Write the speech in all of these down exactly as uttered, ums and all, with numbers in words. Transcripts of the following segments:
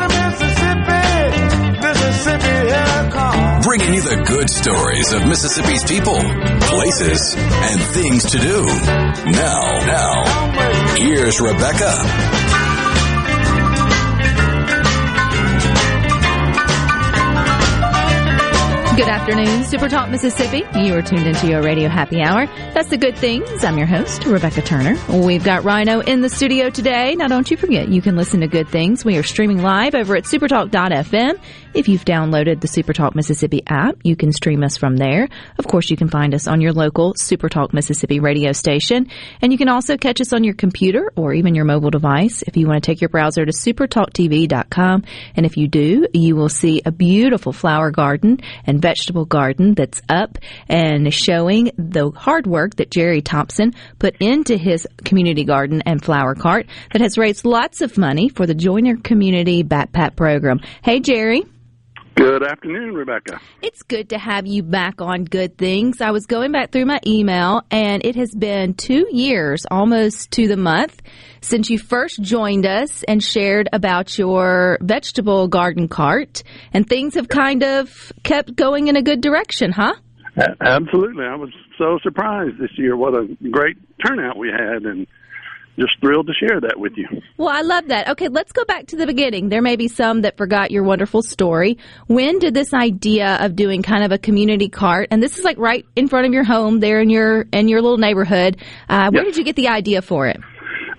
going to Mississippi, Mississippi, here I come. Bringing you the good stories of Mississippi's people, places, and things to do. Now, now, here's Rebecca. Good afternoon, SuperTalk Mississippi. You are tuned into your Radio Happy Hour. That's the Good Things. I'm your host, Rebecca Turner. We've got Rhino in the studio today. Now, don't you forget, you can listen to Good Things. We are streaming live over at supertalk dot f m. If you've downloaded the SuperTalk Mississippi app, you can stream us from there. Of course, you can find us on your local SuperTalk Mississippi radio station. And you can also catch us on your computer or even your mobile device if you want to take your browser to supertalk t v dot com. And if you do, you will see a beautiful flower garden and vegetable garden that's up and showing the hard work that Jerry Thompson put into his community garden and flower cart that has raised lots of money for the Joiner Community Backpack program. Hey, Jerry. Good afternoon, Rebecca. It's good to have you back on Good Things. I was going back through my email, and it has been two years, almost to the month, since you first joined us and shared about your vegetable garden cart, and things have kind of kept going in a good direction, huh? Absolutely. I was so surprised this year. What a great turnout we had, and just thrilled to share that with you. Well, I love that. Okay, let's go back to the beginning. There may be some that forgot your wonderful story. When did this idea of doing kind of a community cart, and this is like right in front of your home there in your in your little neighborhood, uh, where yes. did you get the idea for it?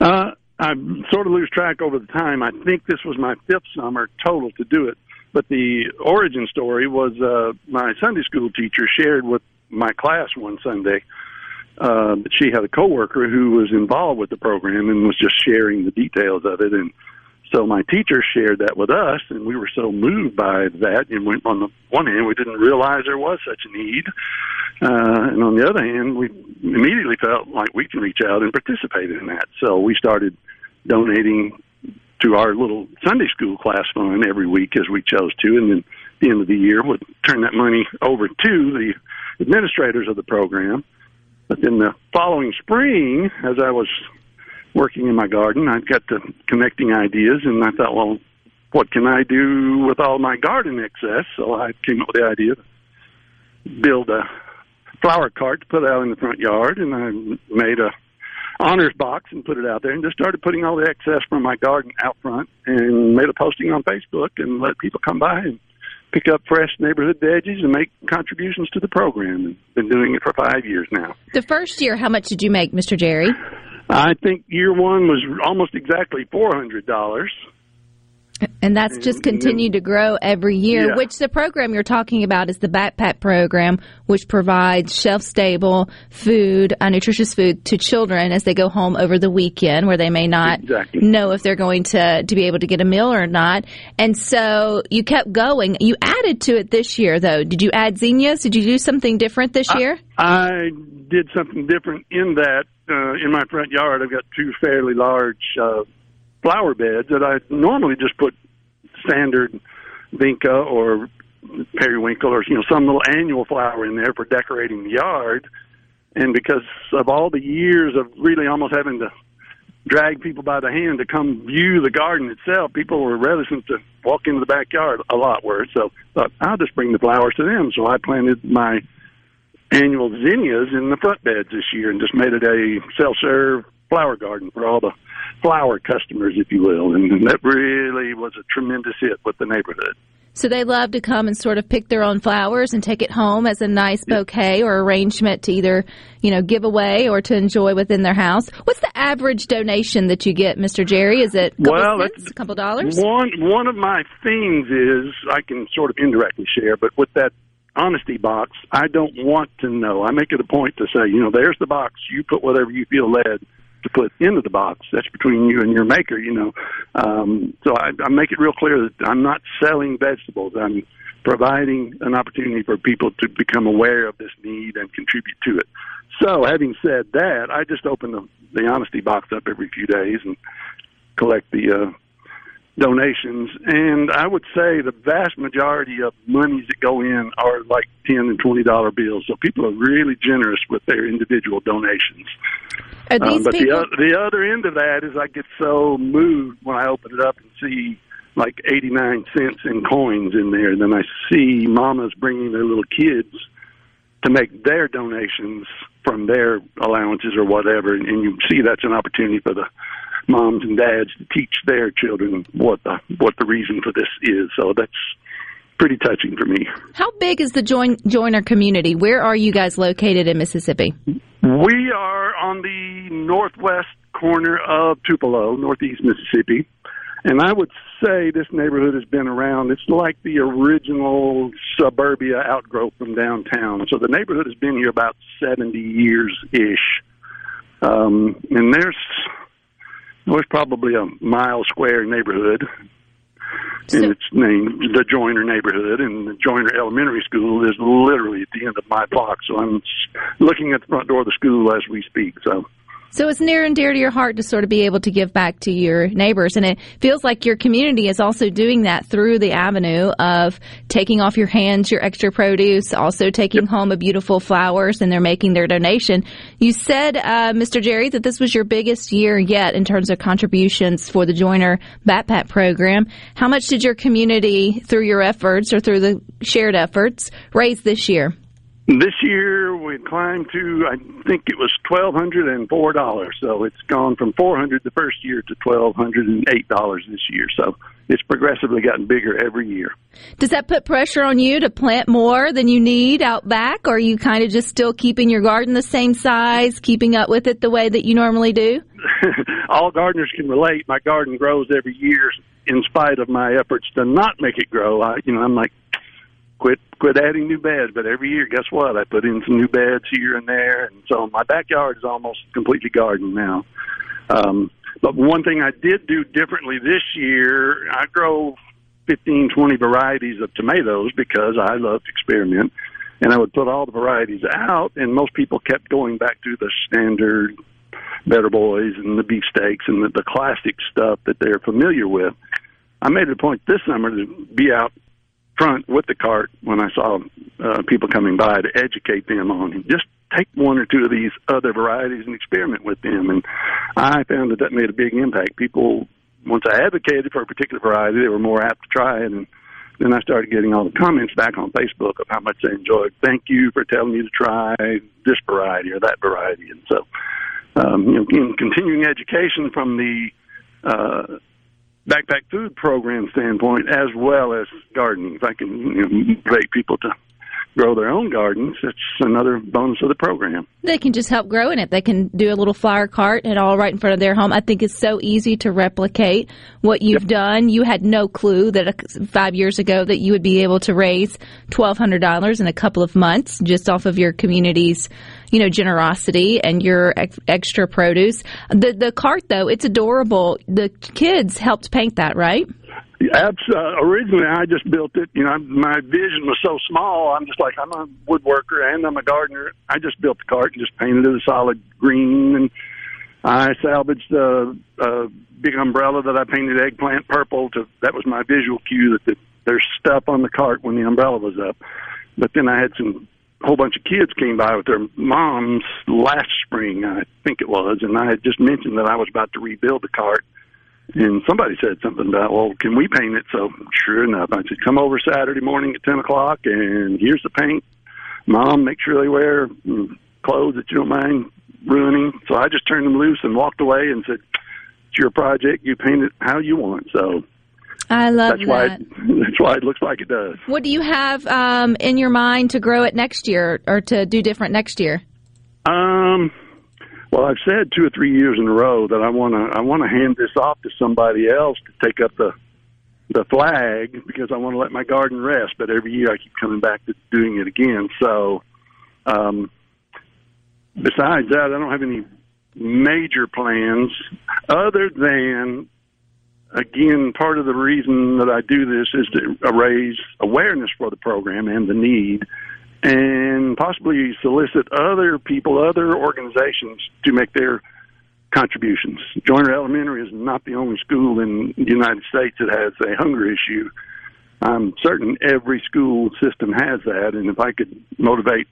Uh, I sort of lose track over the time. I think this was my fifth summer total to do it, but the origin story was uh, my Sunday school teacher shared with my class one Sunday. Uh, she had a coworker who was involved with the program and was just sharing the details of it, and so my teacher shared that with us, and we were so moved by that. And we, on the one hand, we didn't realize there was such a need, uh, and on the other hand, we immediately felt like we can reach out and participate in that. So we started donating to our little Sunday school class fund every week as we chose to, and then at the end of the year, we'd turn that money over to the administrators of the program. But then the following spring, as I was working in my garden, I got to connecting ideas, and I thought, well, what can I do with all my garden excess? So I came up with the idea to build a flower cart to put out in the front yard, and I made a honors box and put it out there and just started putting all the excess from my garden out front and made a posting on Facebook and let people come by and pick up fresh neighborhood veggies and make contributions to the program. And been doing it for five years now. The first year, how much did you make, Mister Jerry? I think year one was almost exactly four hundred dollars. And that's and, just continued then, to grow every year, yeah. Which the program you're talking about is the backpack program, which provides shelf-stable food, uh, nutritious food to children as they go home over the weekend where they may not exactly. know if they're going to, to be able to get a meal or not. And so you kept going. You added to it this year, though. Did you add zinnias? Did you do something different this I, year? I did something different in that uh, in my front yard I've got two fairly large uh flower beds that I normally just put standard vinca or periwinkle or, you know, some little annual flower in there for decorating the yard. And because of all the years of really almost having to drag people by the hand to come view the garden itself, people were reticent to walk into the backyard a lot worse. So I thought, I'll just bring the flowers to them. So I planted my annual zinnias in the front beds this year and just made it a self-serve flower garden for all the flower customers, if you will, and that really was a tremendous hit with the neighborhood. So they love to come and sort of pick their own flowers and take it home as a nice bouquet or arrangement to either, you know, give away or to enjoy within their house. What's the average donation that you get, Mister Jerry? Is it a couple well, cents, a couple dollars? One one of my things is I can sort of indirectly share, but with that honesty box, I don't want to know. I make it a point to say, you know, there's the box. You put whatever you feel led to put into the box. That's between you and your maker, you know. Um, so I, I make it real clear that I'm not selling vegetables. I'm providing an opportunity for people to become aware of this need and contribute to it. So having said that, I just open the, the honesty box up every few days and collect the uh, donations. And I would say the vast majority of monies that go in are like ten and twenty dollar bills. So people are really generous with their individual donations. Are these um, but people- the, o- the other end of that is I get so moved when I open it up and see like eighty-nine cents in coins in there. And then I see mamas bringing their little kids to make their donations from their allowances or whatever. And, and you see that's an opportunity for the moms and dads to teach their children what the, what the reason for this is. So that's pretty touching for me. How big is the Join, Joiner community? Where are you guys located in Mississippi? We are on the northwest corner of Tupelo, northeast Mississippi. And I would say this neighborhood has been around. It's like the original suburbia outgrowth from downtown. So the neighborhood has been here about seventy years-ish. Um, and there's, there's probably a mile-square neighborhood, so, and it's named the Joyner neighborhood. And the Joyner Elementary School is literally at the end of my block. So I'm looking at the front door of the school as we speak, so... So it's near and dear to your heart to sort of be able to give back to your neighbors. And it feels like your community is also doing that through the avenue of taking off your hands, your extra produce, also taking yep. home a beautiful flowers, and they're making their donation. You said, uh, Mister Jerry, that this was your biggest year yet in terms of contributions for the Joiner Backpack program. How much did your community, through your efforts or through the shared efforts, raise this year? This year, we climbed to, I think it was one thousand two hundred four dollars. So it's gone from four hundred dollars the first year to one thousand two hundred eight dollars this year. So it's progressively gotten bigger every year. Does that put pressure on you to plant more than you need out back? Or are you kind of just still keeping your garden the same size, keeping up with it the way that you normally do? All gardeners can relate. My garden grows every year in spite of my efforts to not make it grow. I, you know, I'm like, Quit, quit adding new beds, but every year, guess what? I put in some new beds here and there, and so my backyard is almost completely garden now. Um, but one thing I did do differently this year, I grow fifteen, twenty varieties of tomatoes because I love to experiment, and I would put all the varieties out, and most people kept going back to the standard Better Boys and the beefsteaks and the, the classic stuff that they're familiar with. I made it a point this summer to be out front with the cart when I saw uh, people coming by to educate them on and just take one or two of these other varieties and experiment with them. And I found that that made a big impact. People, once I advocated for a particular variety, they were more apt to try it. And then I started getting all the comments back on Facebook of how much they enjoyed. Thank you for telling me to try this variety or that variety. And so um, you know, in continuing education from the uh backpack food program standpoint as well as gardening. If I can you know, motivate people to grow their own gardens, that's another bonus of the program. They can just help growing it. They can do a little flower cart and all right in front of their home. I think it's so easy to replicate what you've yep. done. You had no clue that five years ago that you would be able to raise twelve hundred dollars in a couple of months just off of your community's you know, generosity and your ex- extra produce. The the cart, though, it's adorable. The kids helped paint that, right? Yeah, uh, originally, I just built it. You know, I, my vision was so small. I'm just like, I'm a woodworker and I'm a gardener. I just built the cart and just painted it a solid green. And I salvaged the uh, uh, big umbrella that I painted eggplant purple. To, that was my visual cue that the, there's stuff on the cart when the umbrella was up. But then I had some... a whole bunch of kids came by with their moms last spring, I think it was, and I had just mentioned that I was about to rebuild the cart, and somebody said something about, well, can we paint it? So sure enough, I said, come over Saturday morning at ten o'clock, and here's the paint. Mom, make sure they wear clothes that you don't mind ruining. So I just turned them loose and walked away and said, it's your project. You paint it how you want. So I love that's that. Why it, that's why it looks like it does. What do you have um, in your mind to grow it next year or to do different next year? Um, well, I've said two or three years in a row that I want to I want to hand this off to somebody else to take up the the flag because I want to let my garden rest. But every year I keep coming back to doing it again. So um, besides that, I don't have any major plans other than... Again, part of the reason that I do this is to raise awareness for the program and the need, and possibly solicit other people, other organizations to make their contributions. Joyner Elementary is not the only school in the United States that has a hunger issue. I'm certain every school system has that, and if I could motivate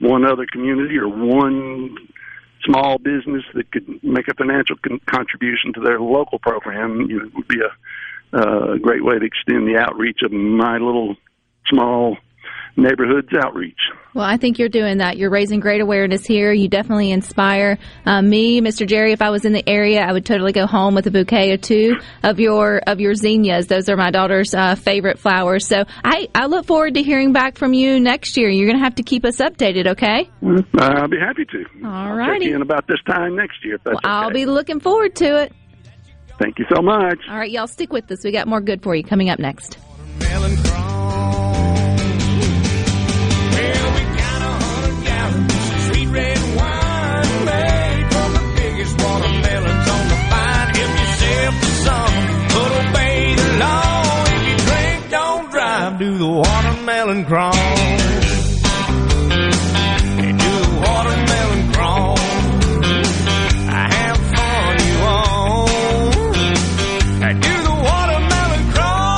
one other community or one small business that could make a financial con- contribution to their local program, you know, it would be a uh, great way to extend the outreach of my little small neighborhood's outreach. Well, I think you're doing that. You're raising great awareness here. You definitely inspire uh, me, Mister Jerry. If I was in the area, I would totally go home with a bouquet or two of your of your zinnias. Those are my daughter's uh, favorite flowers. So I, I look forward to hearing back from you next year. You're going to have to keep us updated, okay? I'll be happy to. All righty. I'll check in about this time next year, if that's well, okay. I'll be looking forward to it. Thank you so much. All right, y'all, stick with us. We got more good for you coming up next. Do the watermelon crawl. Do the watermelon crawl. I have fun, you all. Do the watermelon crawl.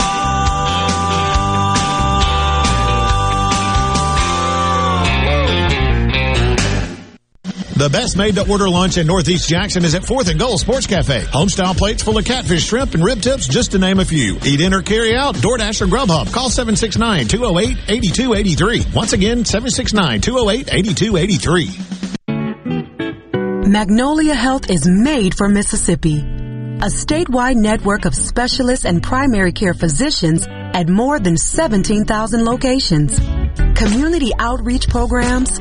The best made-to-order lunch in Northeast Jackson is at Fourth and Gold Sports Cafe. Homestyle plates full of catfish, shrimp, and rib tips, just to name a few. Eat in or carry out, DoorDash or Grubhub. Call seven six nine, two oh eight, eight two eight three. Once again, seven six nine, two oh eight, eight two eight three. Magnolia Health is made for Mississippi. A statewide network of specialists and primary care physicians at more than seventeen thousand locations. Community outreach programs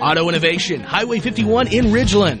Auto Innovation, Highway fifty-one in Ridgeland.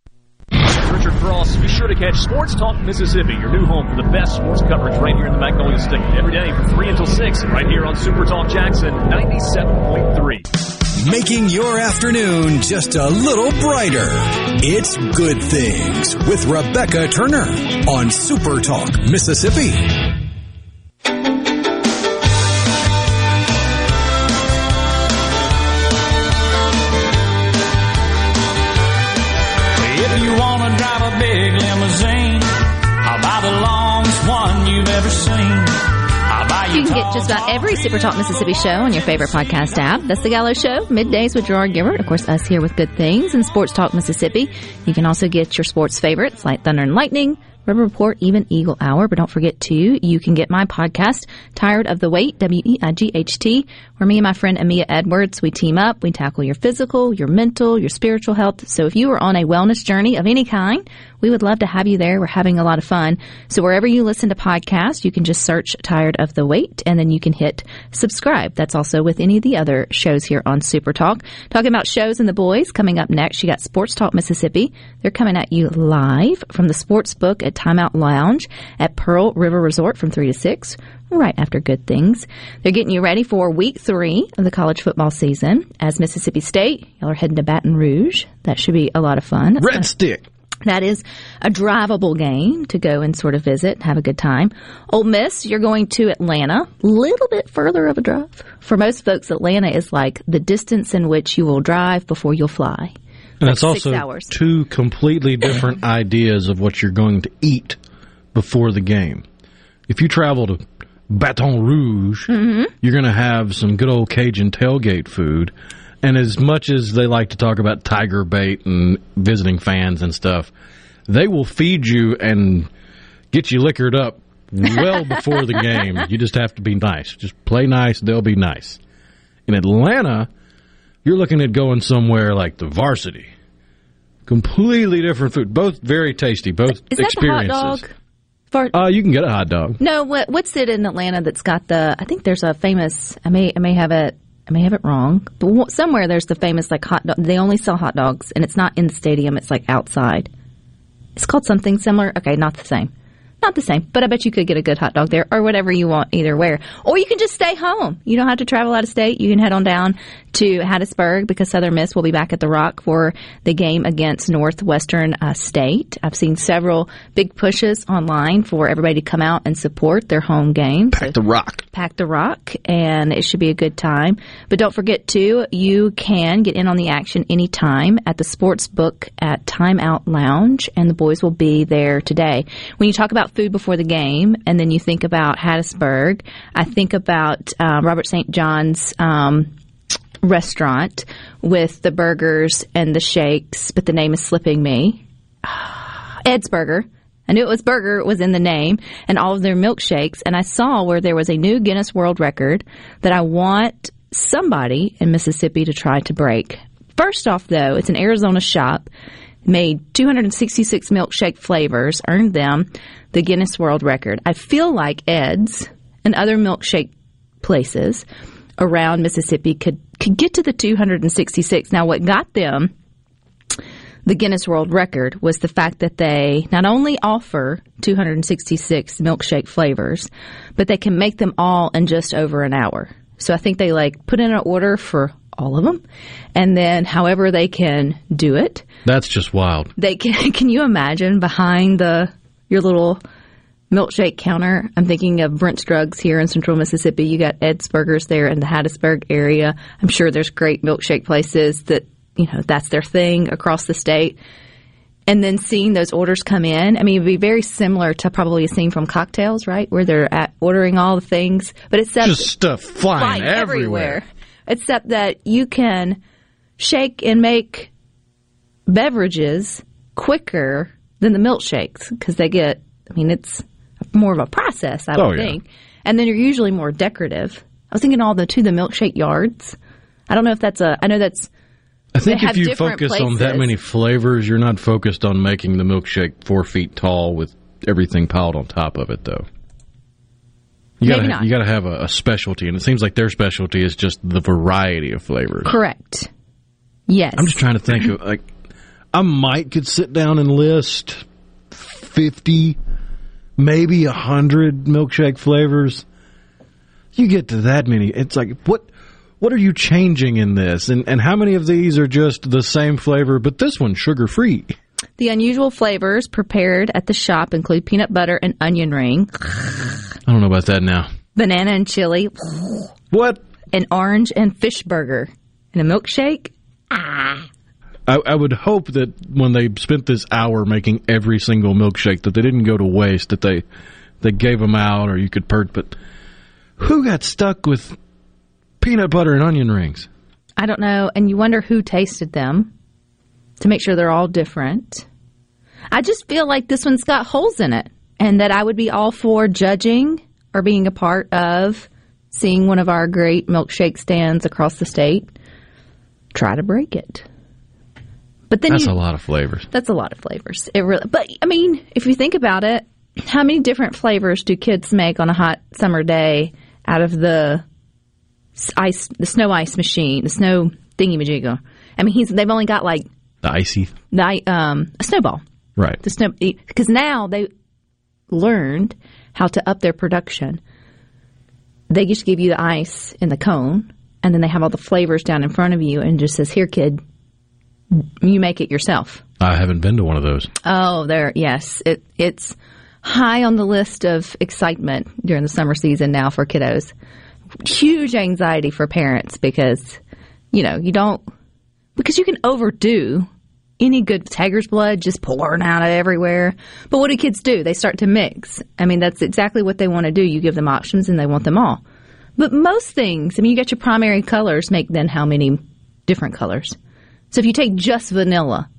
Richard Cross, be sure to catch Sports Talk Mississippi, your new home for the best sports coverage right here in the Magnolia State. Every day from three until six, right here on Super Talk Jackson ninety-seven point three. Making your afternoon just a little brighter. It's Good Things with Rebecca Turner on Super Talk Mississippi. You can get just about every Super Talk Mississippi show on your favorite podcast app. That's The Gallo Show, Middays with Gerard Gibbert. Of course, us here with Good Things and Sports Talk Mississippi. You can also get your sports favorites like Thunder and Lightning, River Report, even Eagle Hour. But don't forget, too, you can get my podcast, Tired of the Wait, W E I G H T, where me and my friend Amia Edwards, we team up. We tackle your physical, your mental, your spiritual health. So if you are on a wellness journey of any kind, we would love to have you there. We're having a lot of fun. So wherever you listen to podcasts, you can just search Tired of the Wait, and then you can hit subscribe. That's also with any of the other shows here on Super Talk. Talking about shows and the boys, coming up next, you got Sports Talk Mississippi. They're coming at you live from the Sports Book at Timeout Lounge at Pearl River Resort from three to six, right after Good Things. They're getting you ready for week three of the college football season. As Mississippi State, y'all are heading to Baton Rouge. That should be a lot of fun. That's Red gonna- Stick. That is a drivable game to go and sort of visit, have a good time. Ole Miss, you're going to Atlanta, a little bit further of a drive. For most folks, Atlanta is like the distance in which you will drive before you'll fly. And it's like also hours. Two completely different ideas of what you're going to eat before the game. If you travel to Baton Rouge, mm-hmm. you're going to have some good old Cajun tailgate food. And as much as they like to talk about tiger bait and visiting fans and stuff, they will feed you and get you liquored up well before the game. You just have to be nice. Just play nice. They'll be nice. In Atlanta, you're looking at going somewhere like the Varsity. Completely different food. Both very tasty. Both Is that experiences. The hot dog? For, uh, you can get a hot dog. No, what, what's it in Atlanta that's got the – I think there's a famous – I may I may have it – I may have it wrong, but somewhere there's the famous like hot dog. They only sell hot dogs, and it's not in the stadium. It's like outside. It's called something similar. Okay, not the same. Not the same, but I bet you could get a good hot dog there or whatever you want either where. Or you can just stay home. You don't have to travel out of state. You can head on down to Hattiesburg because Southern Miss will be back at the Rock for the game against Northwestern uh, State. I've seen several big pushes online for everybody to come out and support their home game. Pack so the Rock. Pack the Rock, and it should be a good time. But don't forget, too, you can get in on the action anytime at the Sports Book at Timeout Lounge, and the boys will be there today. When you talk about food before the game, and then you think about Hattiesburg, I think about uh, Robert Saint John's um, restaurant with the burgers and the shakes, but the name is slipping me. Ed's Burger. I knew it was burger, it was in the name, and all of their milkshakes, and I saw where there was a new Guinness World Record that I want somebody in Mississippi to try to break. First off, though, it's an Arizona shop. Made two hundred sixty-six milkshake flavors, earned them the Guinness World Record. I feel like Ed's and other milkshake places around Mississippi could, could get to the two hundred sixty-six. Now, what got them the Guinness World Record was the fact that they not only offer two hundred sixty-six milkshake flavors, but they can make them all in just over an hour. So I think they like put in an order for all of them, and then however they can do it. That's just wild. They can. Can you imagine behind the your little milkshake counter? I'm thinking of Brent's Drugs here in Central Mississippi. You got Ed's Burgers there in the Hattiesburg area. I'm sure there's great milkshake places that you know that's their thing across the state. And then seeing those orders come in, I mean, it would be very similar to probably a scene from Cocktails, right, where they're at ordering all the things, but it's just stuff flying, flying everywhere. everywhere. Except that you can shake and make beverages quicker than the milkshakes because they get, I mean, it's more of a process, I would oh, yeah. think. And then you're usually more decorative. I was thinking all the, to the milkshake yards. I don't know if that's a, I know that's, I think if you focus places. on that many flavors, you're not focused on making the milkshake four feet tall with everything piled on top of it, though. You Maybe gotta, not. You got to have a, a specialty, and it seems like their specialty is just the variety of flavors. Correct. Yes. I'm just trying to think of, like, I might could sit down and list fifty, maybe one hundred milkshake flavors. You get to that many. It's like, what what are you changing in this? And, and how many of these are just the same flavor, but this one's sugar-free? The unusual flavors prepared at the shop include peanut butter and onion ring. I don't know about that now. Banana and chili. What? An orange and fish burger. And a milkshake. Ah. I, I would hope that when they spent this hour making every single milkshake that they didn't go to waste, that they, they gave them out or you could purge. But Who got stuck with peanut butter and onion rings? I don't know. And you wonder who tasted them to make sure they're all different. I just feel like this one's got holes in it, and that I would be all for judging or being a part of seeing one of our great milkshake stands across the state try to break it. But then that's you, a lot of flavors. That's a lot of flavors. It really, but, I mean, if you think about it, how many different flavors do kids make on a hot summer day out of the ice, the snow ice machine, the snow thingy-majigger? I mean, he's, they've only got, like... The icy? The, um, a snowball. Right. The snow, because now they learned how to up their production. They used to give you the ice in the cone, and then they have all the flavors down in front of you and just says, here, kid, you make it yourself. I haven't been to one of those. Oh, there, yes. It, it's high on the list of excitement during the summer season now for kiddos. Huge anxiety for parents because, you know, you don't – because you can overdo any good tiger's blood just pouring out of everywhere. But what do kids do? They start to mix. I mean, that's exactly what they want to do. You give them options and they want them all. But most things – I mean, you got your primary colors make then how many different colors. So if you take just vanilla,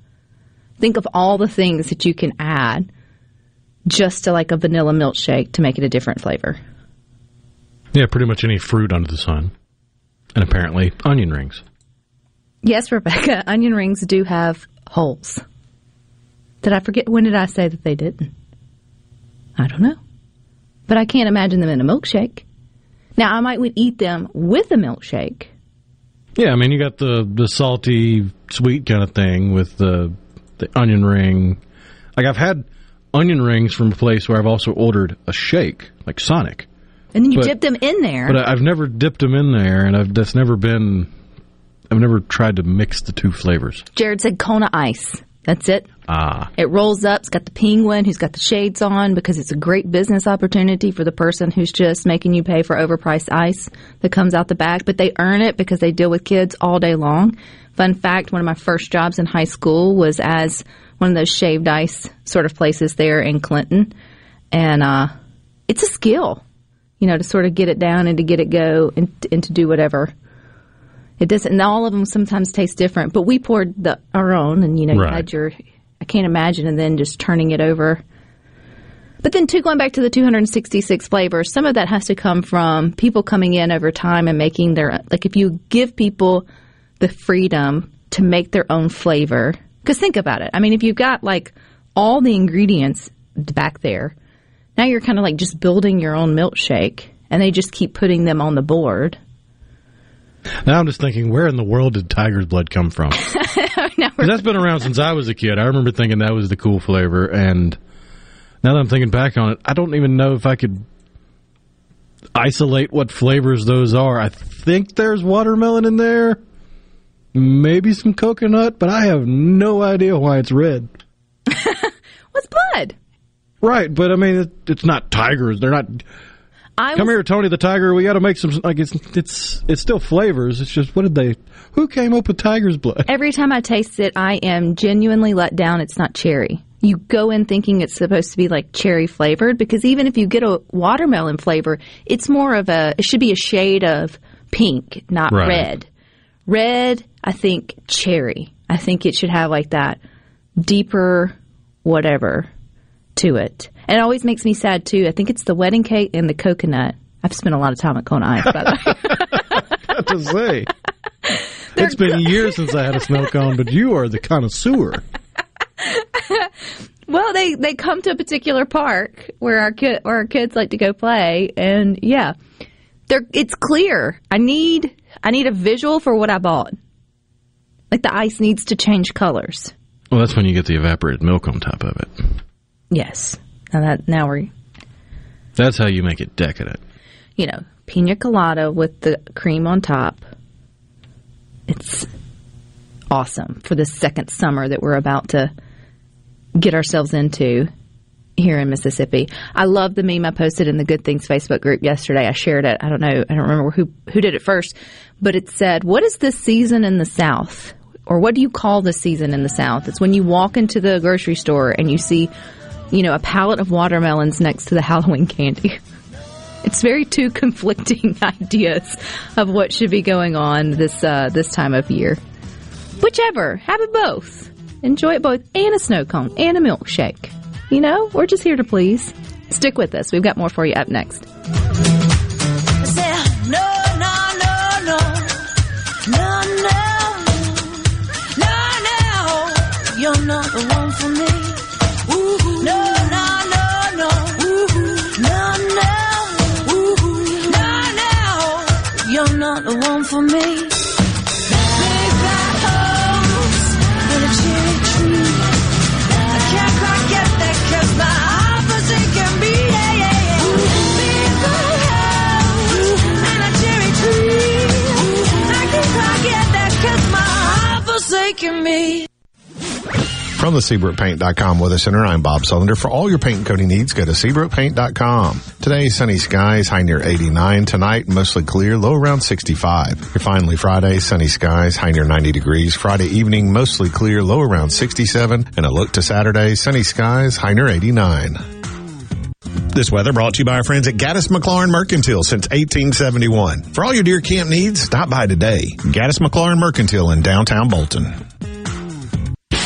think of all the things that you can add just to like a vanilla milkshake to make it a different flavor. Yeah, pretty much any fruit under the sun. And apparently onion rings. Yes, Rebecca, onion rings do have holes. Did I forget? When did I say that they didn't? I don't know. But I can't imagine them in a milkshake. Now, I might would eat them with a milkshake. Yeah, I mean, you got the, the salty, sweet kind of thing with the the onion ring. Like, I've had onion rings from a place where I've also ordered a shake, like Sonic. And then you but, dip them in there. But I've never dipped them in there, and I've that's never been... I've never tried to mix the two flavors. Jared said Kona Ice. That's it. Ah. It rolls up. It's got the penguin who's got the shades on because it's a great business opportunity for the person who's just making you pay for overpriced ice that comes out the bag. But they earn it because they deal with kids all day long. Fun fact, one of my first jobs in high school was as one of those shaved ice sort of places there in Clinton. And uh, it's a skill, you know, to sort of get it down and to get it go and, and to do whatever. It doesn't, and all of them sometimes taste different, but we poured the, our own, and you know, right. You had your, I can't imagine, and then just turning it over. But then, too, going back to the two hundred sixty-six flavors, some of that has to come from people coming in over time and making their, like if you give people the freedom to make their own flavor, because think about it. I mean, if you've got like all the ingredients back there, now you're kind of like just building your own milkshake, and they just keep putting them on the board. Now I'm just thinking, where in the world did tiger's blood come from? That's been around since I was a kid. I remember thinking that was the cool flavor, and now that I'm thinking back on it, I don't even know if I could isolate what flavors those are. I think there's watermelon in there, maybe some coconut, but I have no idea why it's red. What's blood? Right, but I mean, it, it's not tigers. They're not... I Come was, here, Tony the Tiger. We got to make some. Like it's, it's it's still flavors. It's just what did they? Who came up with tiger's blood? Every time I taste it, I am genuinely let down. It's not cherry. You go in thinking it's supposed to be like cherry flavored because even if you get a watermelon flavor, it's more of a. It should be a shade of pink, not right. red. Red, I think cherry. I think it should have like that deeper whatever to it. And it always makes me sad, too. I think it's the wedding cake and the coconut. I've spent a lot of time at Kona Ice, by the way. Got to say. They're it's been good. Years since I had a snow cone, but you are the connoisseur. Well, they, they come to a particular park where our, ki- where our kids like to go play, and, yeah, they're, it's clear. I need I need a visual for what I bought. Like the ice needs to change colors. Well, that's when you get the evaporated milk on top of it. Yes. Now that now we're. That's how you make it decadent. You know, pina colada with the cream on top. It's awesome for the second summer that we're about to get ourselves into here in Mississippi. I love the meme I posted in the Good Things Facebook group yesterday. I shared it. I don't know. I don't remember who who did it first, but it said, "What is this season in the South?" Or what do you call the season in the South? It's when you walk into the grocery store and you see, you know, a pallet of watermelons next to the Halloween candy. it's very two conflicting ideas of what should be going on this uh, this time of year. Whichever, have it both. Enjoy it both, and a snow cone, and a milkshake. You know, we're just here to please. Stick with us. We've got more for you up next. You're not the one for me. Ooh, no, no, no, no. Ooh, no, no. Ooh, no, no. You're not the one for me. Big black holes in a cherry tree. I can't quite get that 'cause my opposite can be. Yeah, yeah, yeah. Big black holes in a cherry tree. I can't quite get that 'cause my opposite can be. From the Seabrook Paint dot com Weather Center, I'm Bob Sullender. For all your paint and coating needs, go to Seabrook Paint dot com. Today, sunny skies, high near eighty-nine. Tonight, mostly clear, low around sixty-five. You're finally Friday, sunny skies, high near ninety degrees. Friday evening, mostly clear, low around sixty-seven. And a look to Saturday, sunny skies, high near eighty-nine. This weather brought to you by our friends at Gaddis McLaurin Mercantile since eighteen seventy-one. For all your deer camp needs, stop by today. Gaddis McLaurin Mercantile in downtown Bolton.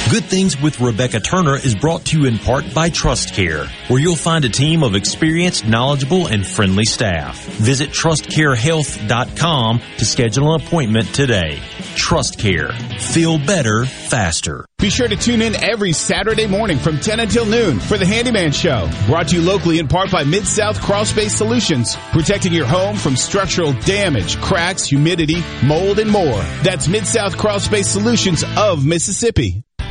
Good Things with Rebecca Turner is brought to you in part by TrustCare, where you'll find a team of experienced, knowledgeable, and friendly staff. Visit Trust Care Health dot com to schedule an appointment today. TrustCare. Feel better, faster. Be sure to tune in every Saturday morning from ten until noon for The Handyman Show. Brought to you locally in part by Mid-South Crawl Space Solutions, protecting your home from structural damage, cracks, humidity, mold, and more. That's Mid-South Crawl Space Solutions of Mississippi.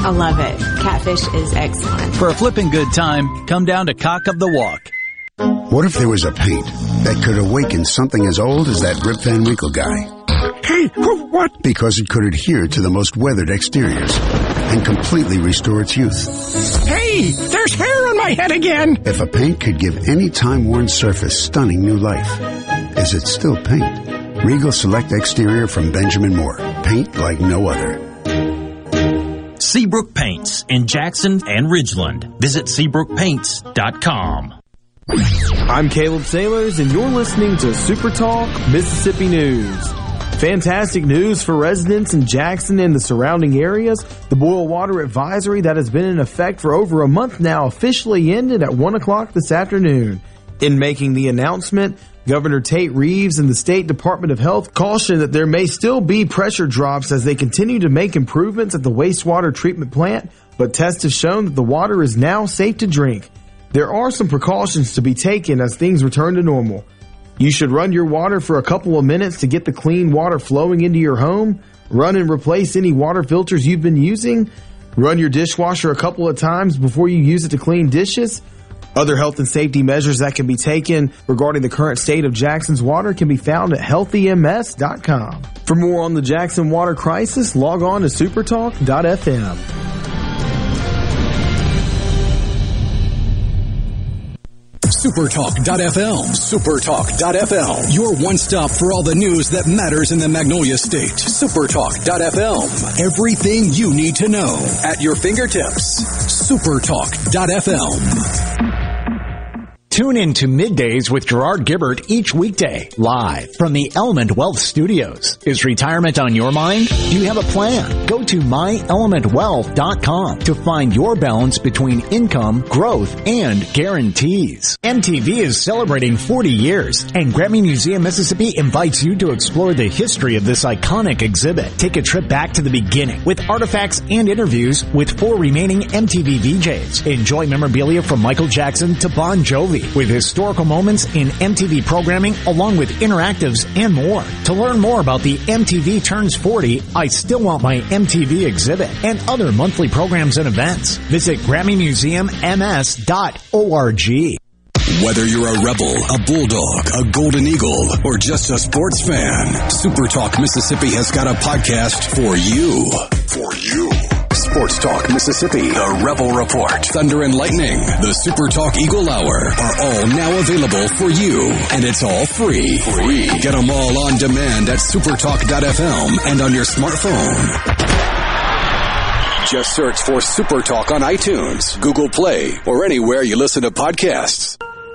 I love it. Catfish is excellent. For a flipping good time, come down to Cock of the Walk. What if there was a paint that could awaken something as old as that Rip Van Winkle guy? Hey, what? Because it could adhere to the most weathered exteriors and completely restore its youth. Hey, there's hair on my head again! If a paint could give any time-worn surface stunning new life, is it still paint? Regal Select Exterior from Benjamin Moore. Paint like no other. Seabrook Paints in Jackson and Ridgeland. Visit Seabrook Paints dot com. I'm Caleb Sailors, and you're listening to Super Talk Mississippi News. Fantastic news for residents in Jackson and the surrounding areas. The boil water advisory that has been in effect for over a month now officially ended at one o'clock this afternoon. In making the announcement, Governor Tate Reeves and the State Department of Health cautioned that there may still be pressure drops as they continue to make improvements at the wastewater treatment plant, but tests have shown that the water is now safe to drink. There are some precautions to be taken as things return to normal. You should run your water for a couple of minutes to get the clean water flowing into your home. Run and replace any water filters you've been using. Run your dishwasher a couple of times before you use it to clean dishes. Other health and safety measures that can be taken regarding the current state of Jackson's water can be found at healthy m s dot com. For more on the Jackson water crisis, log on to supertalk dot f m. supertalk dot f m. supertalk dot f m, your one stop for all the news that matters in the Magnolia State. supertalk dot f m, everything you need to know at your fingertips. supertalk dot f m. Tune in to Middays with Gerard Gibbert each weekday, live from the Element Wealth Studios. Is retirement on your mind? Do you have a plan? Go to my element wealth dot com to find your balance between income, growth, and guarantees. M T V is celebrating forty years, and Grammy Museum Mississippi invites you to explore the history of this iconic exhibit. Take a trip back to the beginning with artifacts and interviews with four remaining M T V V Js. Enjoy memorabilia from Michael Jackson to Bon Jovi, with historical moments in M T V programming along with interactives and more. To learn more about the M T V Turns forty, I Still Want My M T V exhibit and other monthly programs and events, visit Grammy Museum M S dot org. Whether you're a rebel, a bulldog, a golden eagle, or just a sports fan, Super Talk Mississippi has got a podcast for you. For you. Sports Talk Mississippi, The Rebel Report, Thunder and Lightning, the Super Talk Eagle Hour are all now available for you, and it's all free. Free. Get them all on demand at super talk dot f m and on your smartphone. Just search for Super Talk on iTunes, Google Play, or anywhere you listen to podcasts.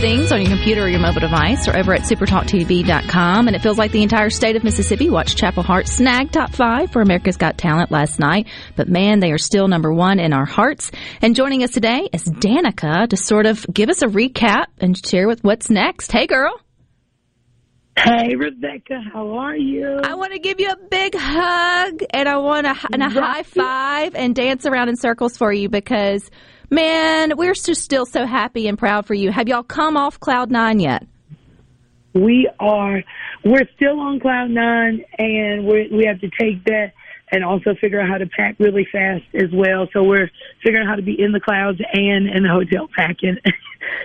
Things on your computer or your mobile device or over at super talk t v dot com. And it feels like the entire state of Mississippi watched Chapel Hart snag top five for America's Got Talent last night. But man, they are still number one in our hearts. And joining us today is Danica to sort of give us a recap and share with what's next. Hey, girl. Hey, Rebecca. How are you? I want to give you a big hug and I want a, and a high five and dance around in circles for you because... man, we're just still so happy and proud for you. Have y'all come off cloud nine yet? We are. We're still on cloud nine, and we we have to take that and also figure out how to pack really fast as well. So we're figuring out how to be in the clouds and in the hotel packing.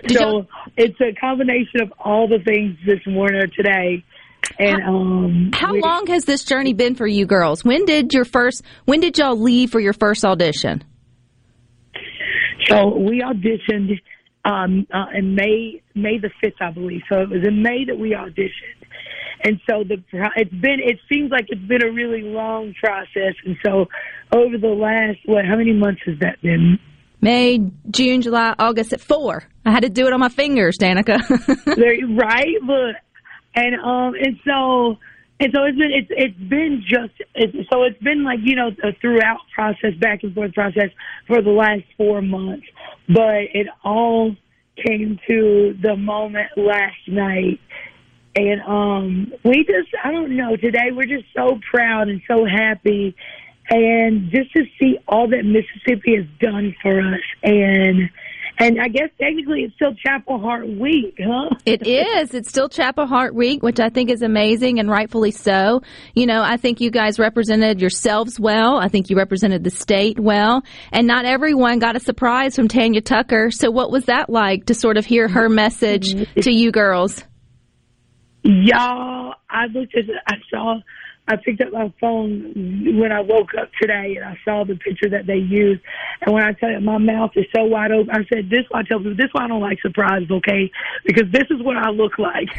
So it's a combination of all the things this morning or today. And how, um, how long has this journey been for you girls? When did your first? When did y'all leave for your first audition? So we auditioned um, uh, in May, May the fifth, I believe. So it was in May that we auditioned, and so the it's been. It seems like it's been a really long process, and so over the last what? How many months has that been? May, June, July, August. At four, I had to do it on my fingers, Danica. Right, but and um and so and so it's been it's it's been just it's, so it's been like you know a throughout process, back and forth process for the last four months, but it all came to the moment last night, and um, we just I don't know today we're just so proud and so happy, and just to see all that Mississippi has done for us. And. And I guess technically it's still Chapel Hart Week, huh? It is. It's still Chapel Hart Week, which I think is amazing and rightfully so. You know, I think you guys represented yourselves well. I think you represented the state well. And not everyone got a surprise from Tanya Tucker. So what was that like to sort of hear her message to you girls? Y'all, I looked at I saw, I picked up my phone when I woke up today, and I saw the picture that they used. And when I tell you, my mouth is so wide open. I said, this is why I tell people, this is why I don't like surprises, okay? Because this is what I look like.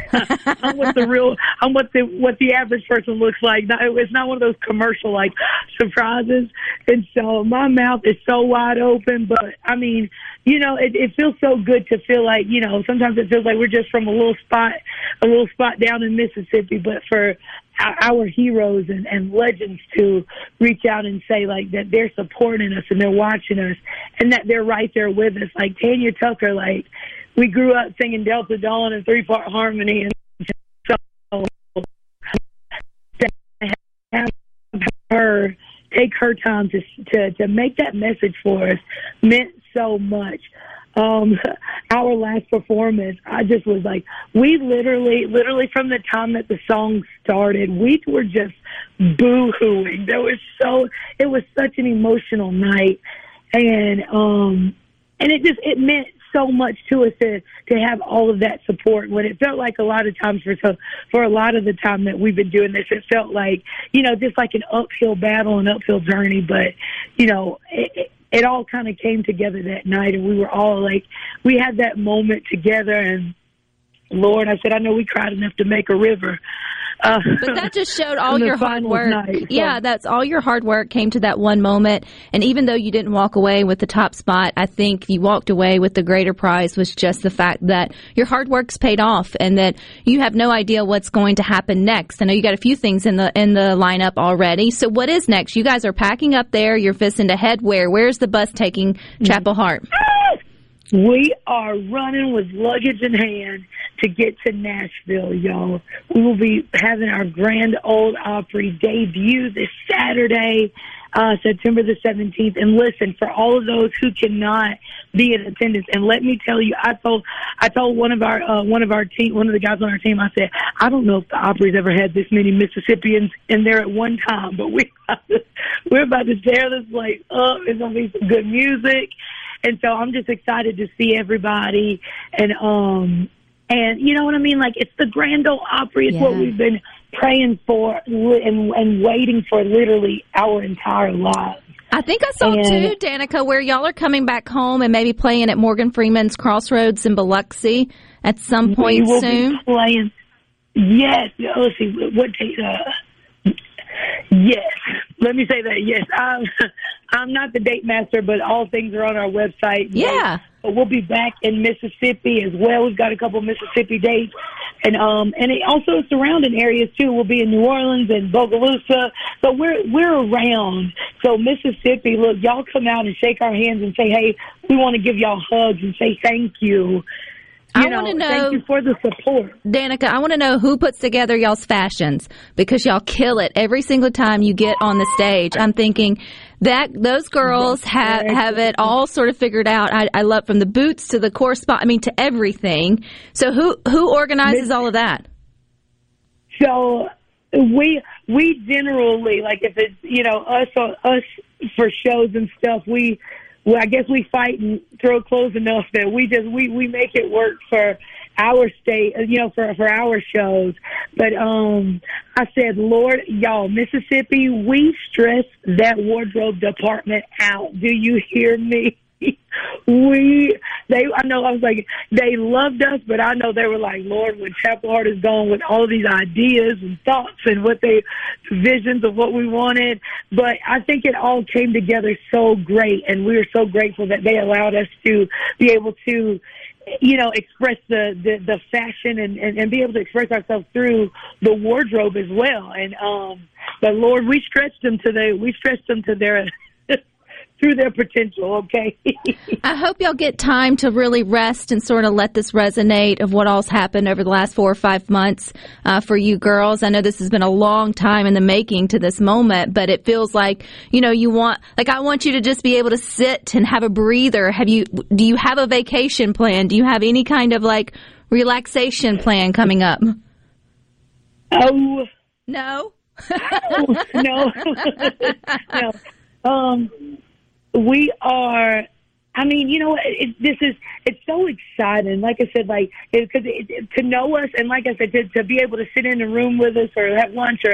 I'm what the real, I'm what the, what the average person looks like. It's not one of those commercial, like, surprises. And so my mouth is so wide open. But, I mean, you know, it, it feels so good to feel like, you know, sometimes it feels like we're just from a little spot, a little spot down in Mississippi. But for our heroes and, and legends to reach out and say, like, that they're supporting us and they're watching us and that they're right there with us. Like Tanya Tucker, like, we grew up singing Delta Dawn and three-part harmony. And so, to have her take her time to to, to make that message for us meant so much. Um, our last performance, I just was like, we literally, literally from the time that the song started, we were just boo-hooing. There was so, it was such an emotional night. And, um, and it just, it meant so much to us to, to have all of that support. When it felt like a lot of times for so, for a lot of the time that we've been doing this, it felt like, you know, just like an uphill battle, an uphill journey. But, you know, it, it It all kind of came together that night, and we were all like, we had that moment together. And Lord, I said, I know we cried enough to make a river. Uh, but that just showed all your hard work. Night, so. Yeah, that's all your hard work came to that one moment. And even though you didn't walk away with the top spot, I think you walked away with the greater prize was just the fact that your hard work's paid off and that you have no idea what's going to happen next. I know you got a few things in the in the lineup already. So what is next? You guys are packing up there. You're fisting ahead. Where? Where's the bus taking Chapel Hart? We are running with luggage in hand to get to Nashville, y'all. We will be having our Grand Ole Opry debut this Saturday, uh, September the seventeenth. And listen, for all of those who cannot be in attendance, and let me tell you, I told I told one of our uh, one of our team, one of the guys on our team, I said, I don't know if the Opry's ever had this many Mississippians in there at one time, but we we're about to tear this place up. It's gonna be some good music. And so I'm just excited to see everybody, and um, and you know what I mean? Like, it's the Grand Ole Opry. It's yeah. what we've been praying for and, and waiting for literally our entire lives. I think I saw, and, too, Danica, where y'all are coming back home and maybe playing at Morgan Freeman's Crossroads in Biloxi at some point we will soon. Be playing. Yes. Let's see. What date? Uh, yes. Let me say that. Yes. Um, I'm not the date master, but all things are on our website. Yeah. But we'll be back in Mississippi as well. We've got a couple of Mississippi dates. And um, and it also surrounding areas, too. We'll be in New Orleans and Bogalusa. So we're we're around. So Mississippi, look, y'all come out and shake our hands and say, hey, we want to give y'all hugs and say thank you. You I know, want to know. Thank you for the support, Danica. I want to know who puts together y'all's fashions, because y'all kill it every single time you get on the stage. I'm thinking that those girls have have it all sort of figured out. I, I love from the boots to the core spot. I mean, to everything. So who who organizes all of that? So we we generally, like, if it's, you know, us on us for shows and stuff, we. Well, I guess we fight and throw clothes enough that we just we, we make it work for our state, you know, for for our shows. But um, I said, Lord, y'all, Mississippi, we stress that wardrobe department out. Do you hear me? We, they, I know, I was like, they loved us, but I know they were like, Lord, when Chapel Hart is gone with all these ideas and thoughts and what they, visions of what we wanted. But I think it all came together so great, and we are so grateful that they allowed us to be able to, you know, express the, the, the fashion and, and, and be able to express ourselves through the wardrobe as well. And, um, but Lord, we stretched them to the, we stretched them to their, through their potential, okay? I hope y'all get time to really rest and sort of let this resonate of what all's happened over the last four or five months uh, for you girls. I know this has been a long time in the making to this moment, but it feels like, you know, you want, like, I want you to just be able to sit and have a breather. Have you, do you have a vacation plan? Do you have any kind of, like, relaxation plan coming up? Oh. No? No. No. No. Um. We are, I mean, you know, it, this is, it's so exciting. Like I said, like, because to know us, and like I said, to, to be able to sit in the room with us or have lunch, or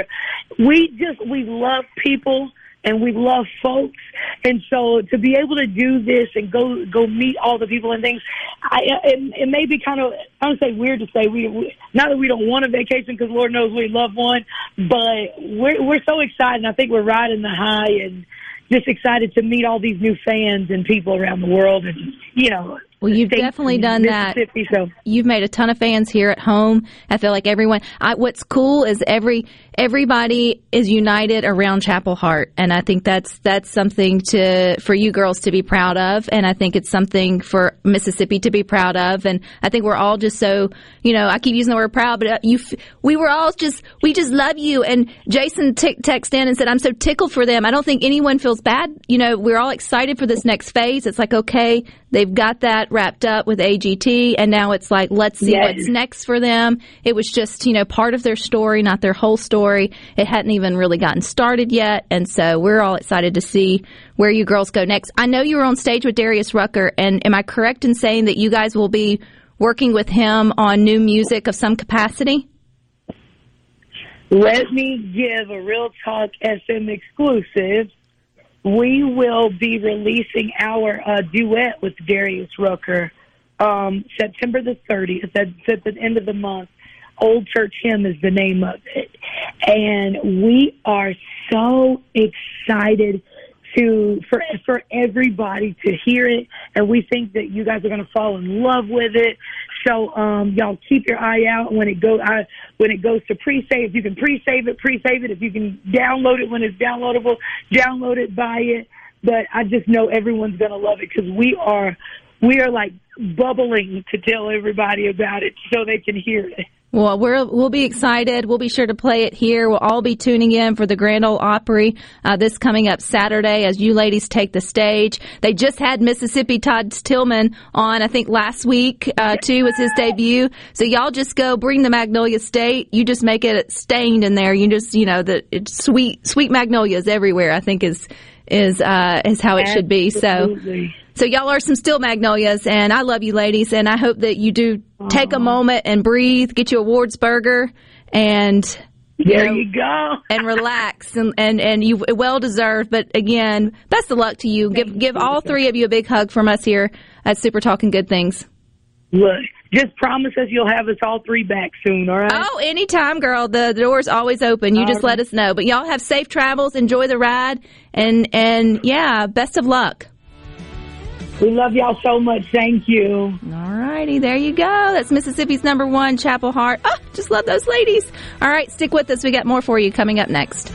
we just, we love people and we love folks. And so to be able to do this and go, go meet all the people and things, I, it, it may be kind of, I don't say weird to say we, we not that we don't want a vacation, because Lord knows we love one, but we're, we're so excited. I think we're riding the high, and just excited to meet all these new fans and people around the world, and, you know. Well, you've definitely done that. So. You've made a ton of fans here at home. I feel like everyone. I, what's cool is every everybody is united around Chapel Hart, and I think that's that's something to for you girls to be proud of, and I think it's something for Mississippi to be proud of, and I think we're all just so, you know, I keep using the word proud, but you, we were all just, we just love you, and Jason t- texted in and said, I'm so tickled for them. I don't think anyone feels bad. You know, we're all excited for this next phase. It's like, okay, they've got that wrapped up with A G T, and now it's like, let's see yes. what's next for them. It was just, you know, part of their story, not their whole story. It hadn't even really gotten started yet, and so we're all excited to see where you girls go next. I know you were on stage with Darius Rucker, and am I correct in saying that you guys will be working with him on new music of some capacity? Let me give a Real Talk S M exclusive. We will be releasing our uh, duet with Darius Rucker um, September the thirtieth. That's at the end of the month. Old Church Hymn is the name of it. And we are so excited to for for everybody to hear it. And we think that you guys are going to fall in love with it. So um, y'all keep your eye out when it go I, when it goes to pre-save. If you can pre-save it, pre-save it. If you can download it when it's downloadable, download it, buy it. But I just know everyone's going to love it because we are we are like bubbling to tell everybody about it so they can hear it. Well, we're, we'll be excited. We'll be sure to play it here. We'll all be tuning in for the Grand Ole Opry uh, this coming up Saturday as you ladies take the stage. They just had Mississippi Todd Tillman on, I think, last week, uh, too, was his debut. So y'all just go bring the Magnolia State. You just make it stained in there. You just, you know, the it's sweet sweet magnolias everywhere, I think, is is uh, is how it Absolutely. should be. So. So y'all are some still magnolias, and I love you ladies, and I hope that you do take a moment and breathe, get you a Ward's Burger, and there you, know, you go, and relax, and, and, and you well deserved. But again, best of luck to you. Give give all three of you a big hug from us here at Super Talking Good Things. Look, just promise us you'll have us all three back soon, all right? Oh, anytime, girl. The, the door's always open. You all just right. let us know. But y'all have safe travels, enjoy the ride, and and yeah, best of luck. We love y'all so much. Thank you. All righty. There you go. That's Mississippi's number one, Chapel Hart. Oh, just love those ladies. All right. Stick with us. We got more for you coming up next.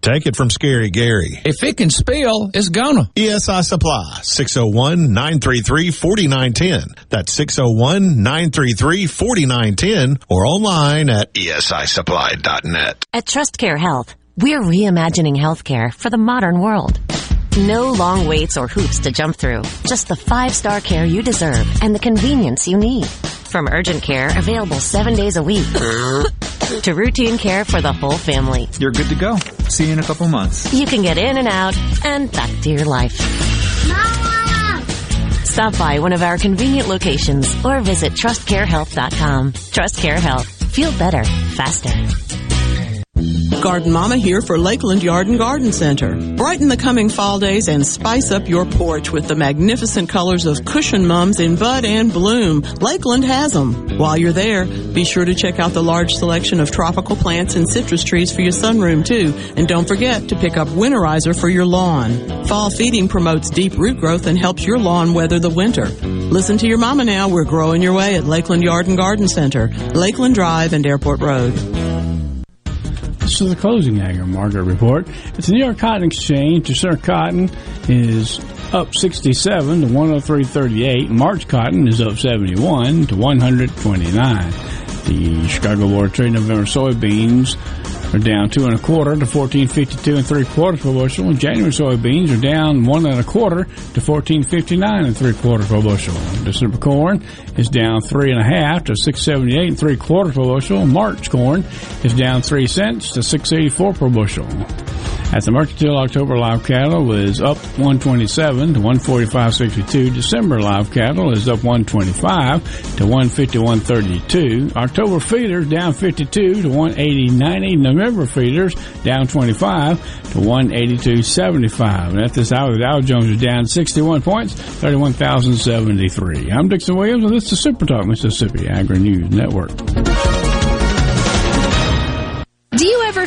Take it from Scary Gary. If it can spill, it's gonna. E S I Supply, six oh one, nine three three, four nine one oh. That's six oh one, nine three three, four nine one oh or online at E S I Supply dot net. At TrustCare Health, we're reimagining healthcare for the modern world. No long waits or hoops to jump through. Just the five-star care you deserve and the convenience you need. From urgent care, available seven days a week, to routine care for the whole family. You're good to go. See you in a couple months. You can get in and out and back to your life. Mama! Stop by one of our convenient locations or visit Trust Care Health dot com. TrustCare Health. Feel better, faster. Garden Mama here for Lakeland Yard and Garden Center. Brighten the coming fall days and spice up your porch with the magnificent colors of cushion mums in bud and bloom. Lakeland has them. While you're there, be sure to check out the large selection of tropical plants and citrus trees for your sunroom, too. And don't forget to pick up winterizer for your lawn. Fall feeding promotes deep root growth and helps your lawn weather the winter. Listen to your mama now. We're growing your way at Lakeland Yard and Garden Center, Lakeland Drive and Airport Road. This is the closing agri market report. At the New York Cotton Exchange, the December cotton is up sixty-seven to one oh three thirty-eight. March cotton is up seventy-one to one hundred twenty-nine. The Chicago Board of Trade November soybeans are down two and a quarter to fourteen fifty-two and three quarters per bushel. January soybeans are down one and a quarter to fourteen fifty-nine and three quarters per bushel. December corn is down three and a half to six seventy-eight and three quarters per bushel. March corn is down three cents to six eighty-four per bushel. At the mercantile, October live cattle is up one twenty-seven to one forty-five sixty-two. December live cattle is up one twenty-five to one fifty-one thirty-two. October feeders down fifty-two to one eighty ninety. November feeders down twenty-five to one eighty-two seventy-five. And at this hour, the Dow Jones is down sixty-one points, thirty-one thousand seventy-three. I'm Dixon Williams, and this is Super Talk Mississippi Agri News Network. Do you ever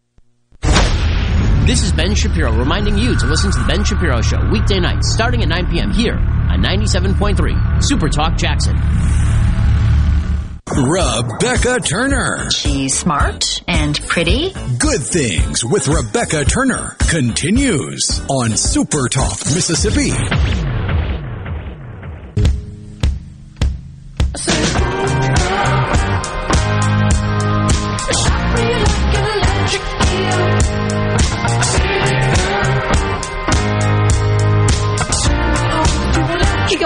This is Ben Shapiro reminding you to listen to The Ben Shapiro Show weekday nights starting at nine p.m. here on ninety-seven point three Super Talk Jackson. Rebecca Turner. She's smart and pretty. Good Things with Rebecca Turner continues on Super Talk Mississippi.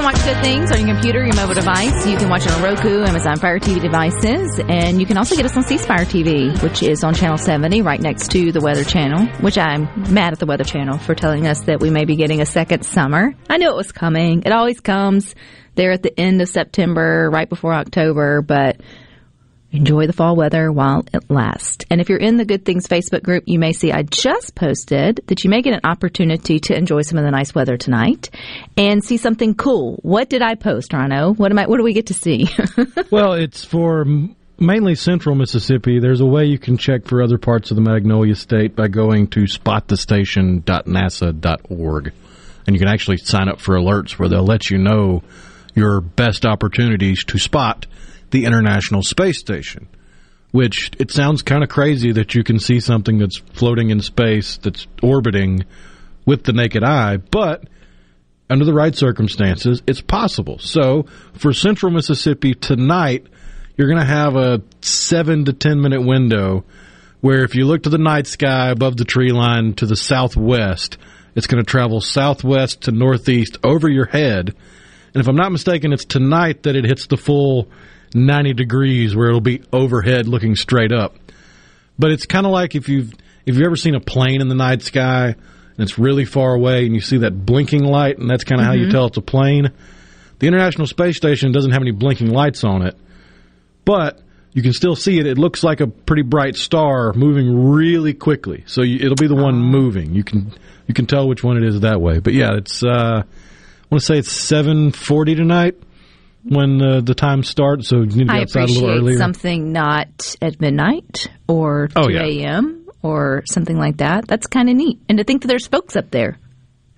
Watch Good Things on your computer, your mobile device. You can watch it on Roku, Amazon Fire T V devices, and you can also get us on C Spire T V, which is on Channel seventy, right next to the Weather Channel, which I'm mad at the Weather Channel for telling us that we may be getting a second summer. I knew it was coming. It always comes there at the end of September, right before October, but enjoy the fall weather while it lasts. And if you're in the Good Things Facebook group, you may see I just posted that you may get an opportunity to enjoy some of the nice weather tonight and see something cool. What did I post, Rano? What am I? What do we get to see? Well, it's for mainly central Mississippi. There's a way you can check for other parts of the Magnolia State by going to spot the station dot nasa dot org. And you can actually sign up for alerts where they'll let you know your best opportunities to spot the International Space Station, which it sounds kind of crazy that you can see something that's floating in space that's orbiting with the naked eye, but under the right circumstances, it's possible. So for central Mississippi tonight, you're going to have a seven to ten minute window where if you look to the night sky above the tree line to the southwest, it's going to travel southwest to northeast over your head. And if I'm not mistaken, it's tonight that it hits the full ninety degrees where it'll be overhead looking straight up. But it's kind of like if you've if you've ever seen a plane in the night sky and it's really far away and you see that blinking light, and that's kind of mm-hmm. how you tell it's a plane. The International Space Station doesn't have any blinking lights on it, but you can still see it. It looks like a pretty bright star moving really quickly. So you, it'll be the one moving. You can you can tell which one it is that way. But yeah, it's uh, I want to say it's seven forty tonight when uh, the time starts, so you need to be outside a little earlier. I appreciate something not at midnight or two a.m. Oh, yeah. or something like that. That's kind of neat. And to think that there's folks up there.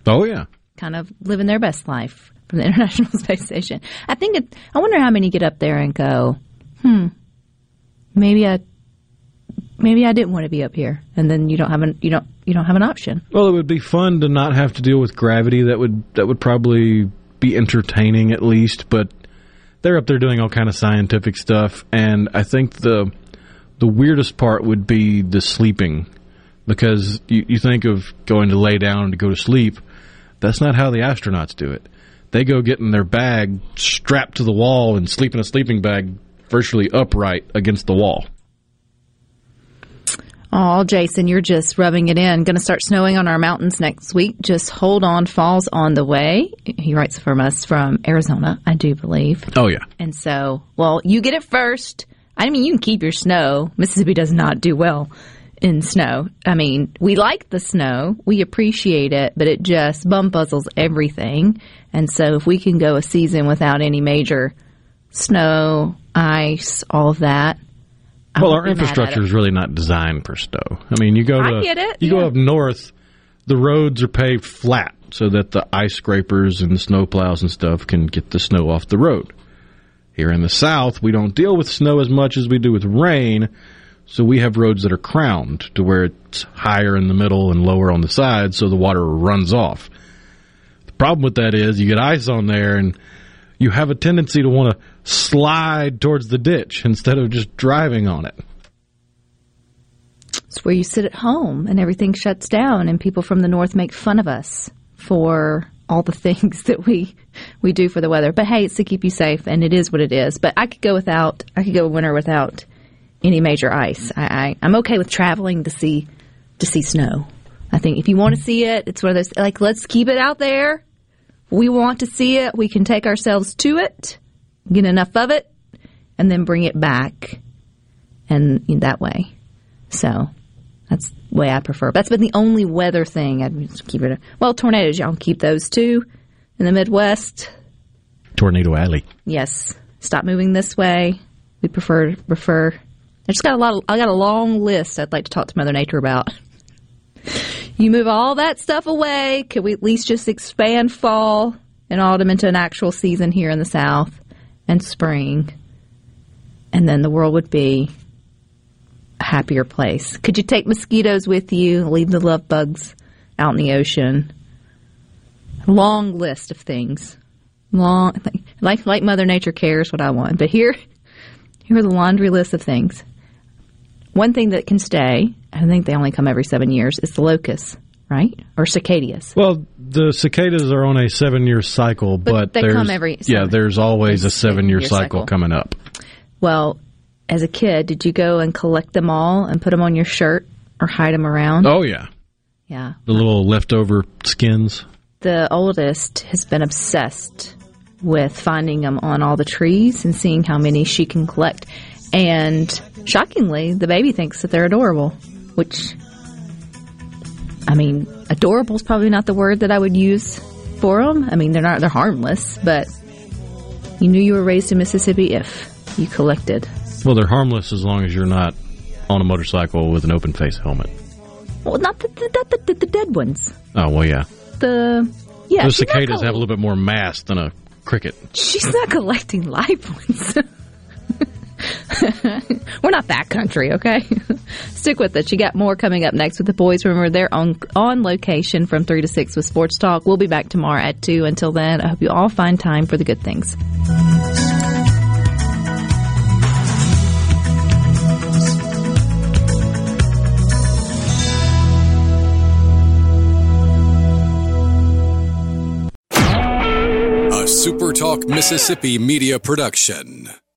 Oh, yeah. Kind of living their best life from the International Space Station. I think it, I wonder how many get up there and go, hmm, maybe I maybe I didn't want to be up here. And then you don't have an you don't you don't have an option. Well, it would be fun to not have to deal with gravity. That would that would probably be entertaining at least, but they're up there doing all kind of scientific stuff, and I think the the weirdest part would be the sleeping, because you, you think of going to lay down to go to sleep. That's not how the astronauts do it. They go get in their bag, strapped to the wall, and sleep in a sleeping bag virtually upright against the wall. Oh, Jason, you're just rubbing it in. Going to start snowing on our mountains next week. Just hold on. Fall's on the way. He writes from us from Arizona, I do believe. Oh, yeah. And so, well, you get it first. I mean, you can keep your snow. Mississippi does not do well in snow. I mean, we like the snow. We appreciate it, but it just bum puzzles everything. And so if we can go a season without any major snow, ice, all of that. I well, our infrastructure is really not designed for snow. I mean, you go to I get it. you yeah. go up north, the roads are paved flat so that the ice scrapers and the snow plows and stuff can get the snow off the road. Here in the south, we don't deal with snow as much as we do with rain, so we have roads that are crowned to where it's higher in the middle and lower on the sides, so the water runs off. The problem with that is you get ice on there, and you have a tendency to want to slide towards the ditch instead of just driving on it. It's where you sit at home and everything shuts down, and people from the north make fun of us for all the things that we we do for the weather. But hey, it's to keep you safe, and it is what it is. But I could go without. I could go winter without any major ice. I, I I'm okay with traveling to see to see snow. I think if you want to see it, it's one of those like let's keep it out there. We want to see it. We can take ourselves to it, get enough of it, and then bring it back, and in that way. So that's the way I prefer. That's been the only weather thing I'd keep it. Well, tornadoes, y'all keep those too in the Midwest. Tornado Alley. Yes. Stop moving this way. We prefer prefer. I just got a lot. Of, I got a long list I'd like to talk to Mother Nature about. You move all that stuff away. Could we at least just expand fall and autumn into an actual season here in the South and spring? And then the world would be a happier place. Could you take mosquitoes with you? Leave the love bugs out in the ocean. Long list of things. Long, like, like Mother Nature cares what I want. But here, here are the laundry list of things. One thing that can stay, I think they only come every seven years, is the locusts, right? Or cicadas. Well, the cicadas are on a seven-year cycle, but, but they there's, come every seven. Yeah, there's always a seven-year seven cycle, cycle coming up. Well, as a kid, did you go and collect them all and put them on your shirt or hide them around? Oh, yeah. Yeah. The little leftover skins. The oldest has been obsessed with finding them on all the trees and seeing how many she can collect. And shockingly, the baby thinks that they're adorable, which, I mean, adorable is probably not the word that I would use for them. I mean, they're not, they're harmless, but you knew you were raised in Mississippi if you collected. Well, they're harmless as long as you're not on a motorcycle with an open face helmet. Well, not the, the, the, the dead ones. Oh, well, yeah. The, yeah. Those cicadas have a little bit more mass than a cricket. She's not collecting live ones. We're not that country, okay? Stick with us. You got more coming up next with the boys. Remember, they're on, on location from three to six with Sports Talk. We'll be back tomorrow at two. Until then, I hope you all find time for the good things. A Super Talk Mississippi media production.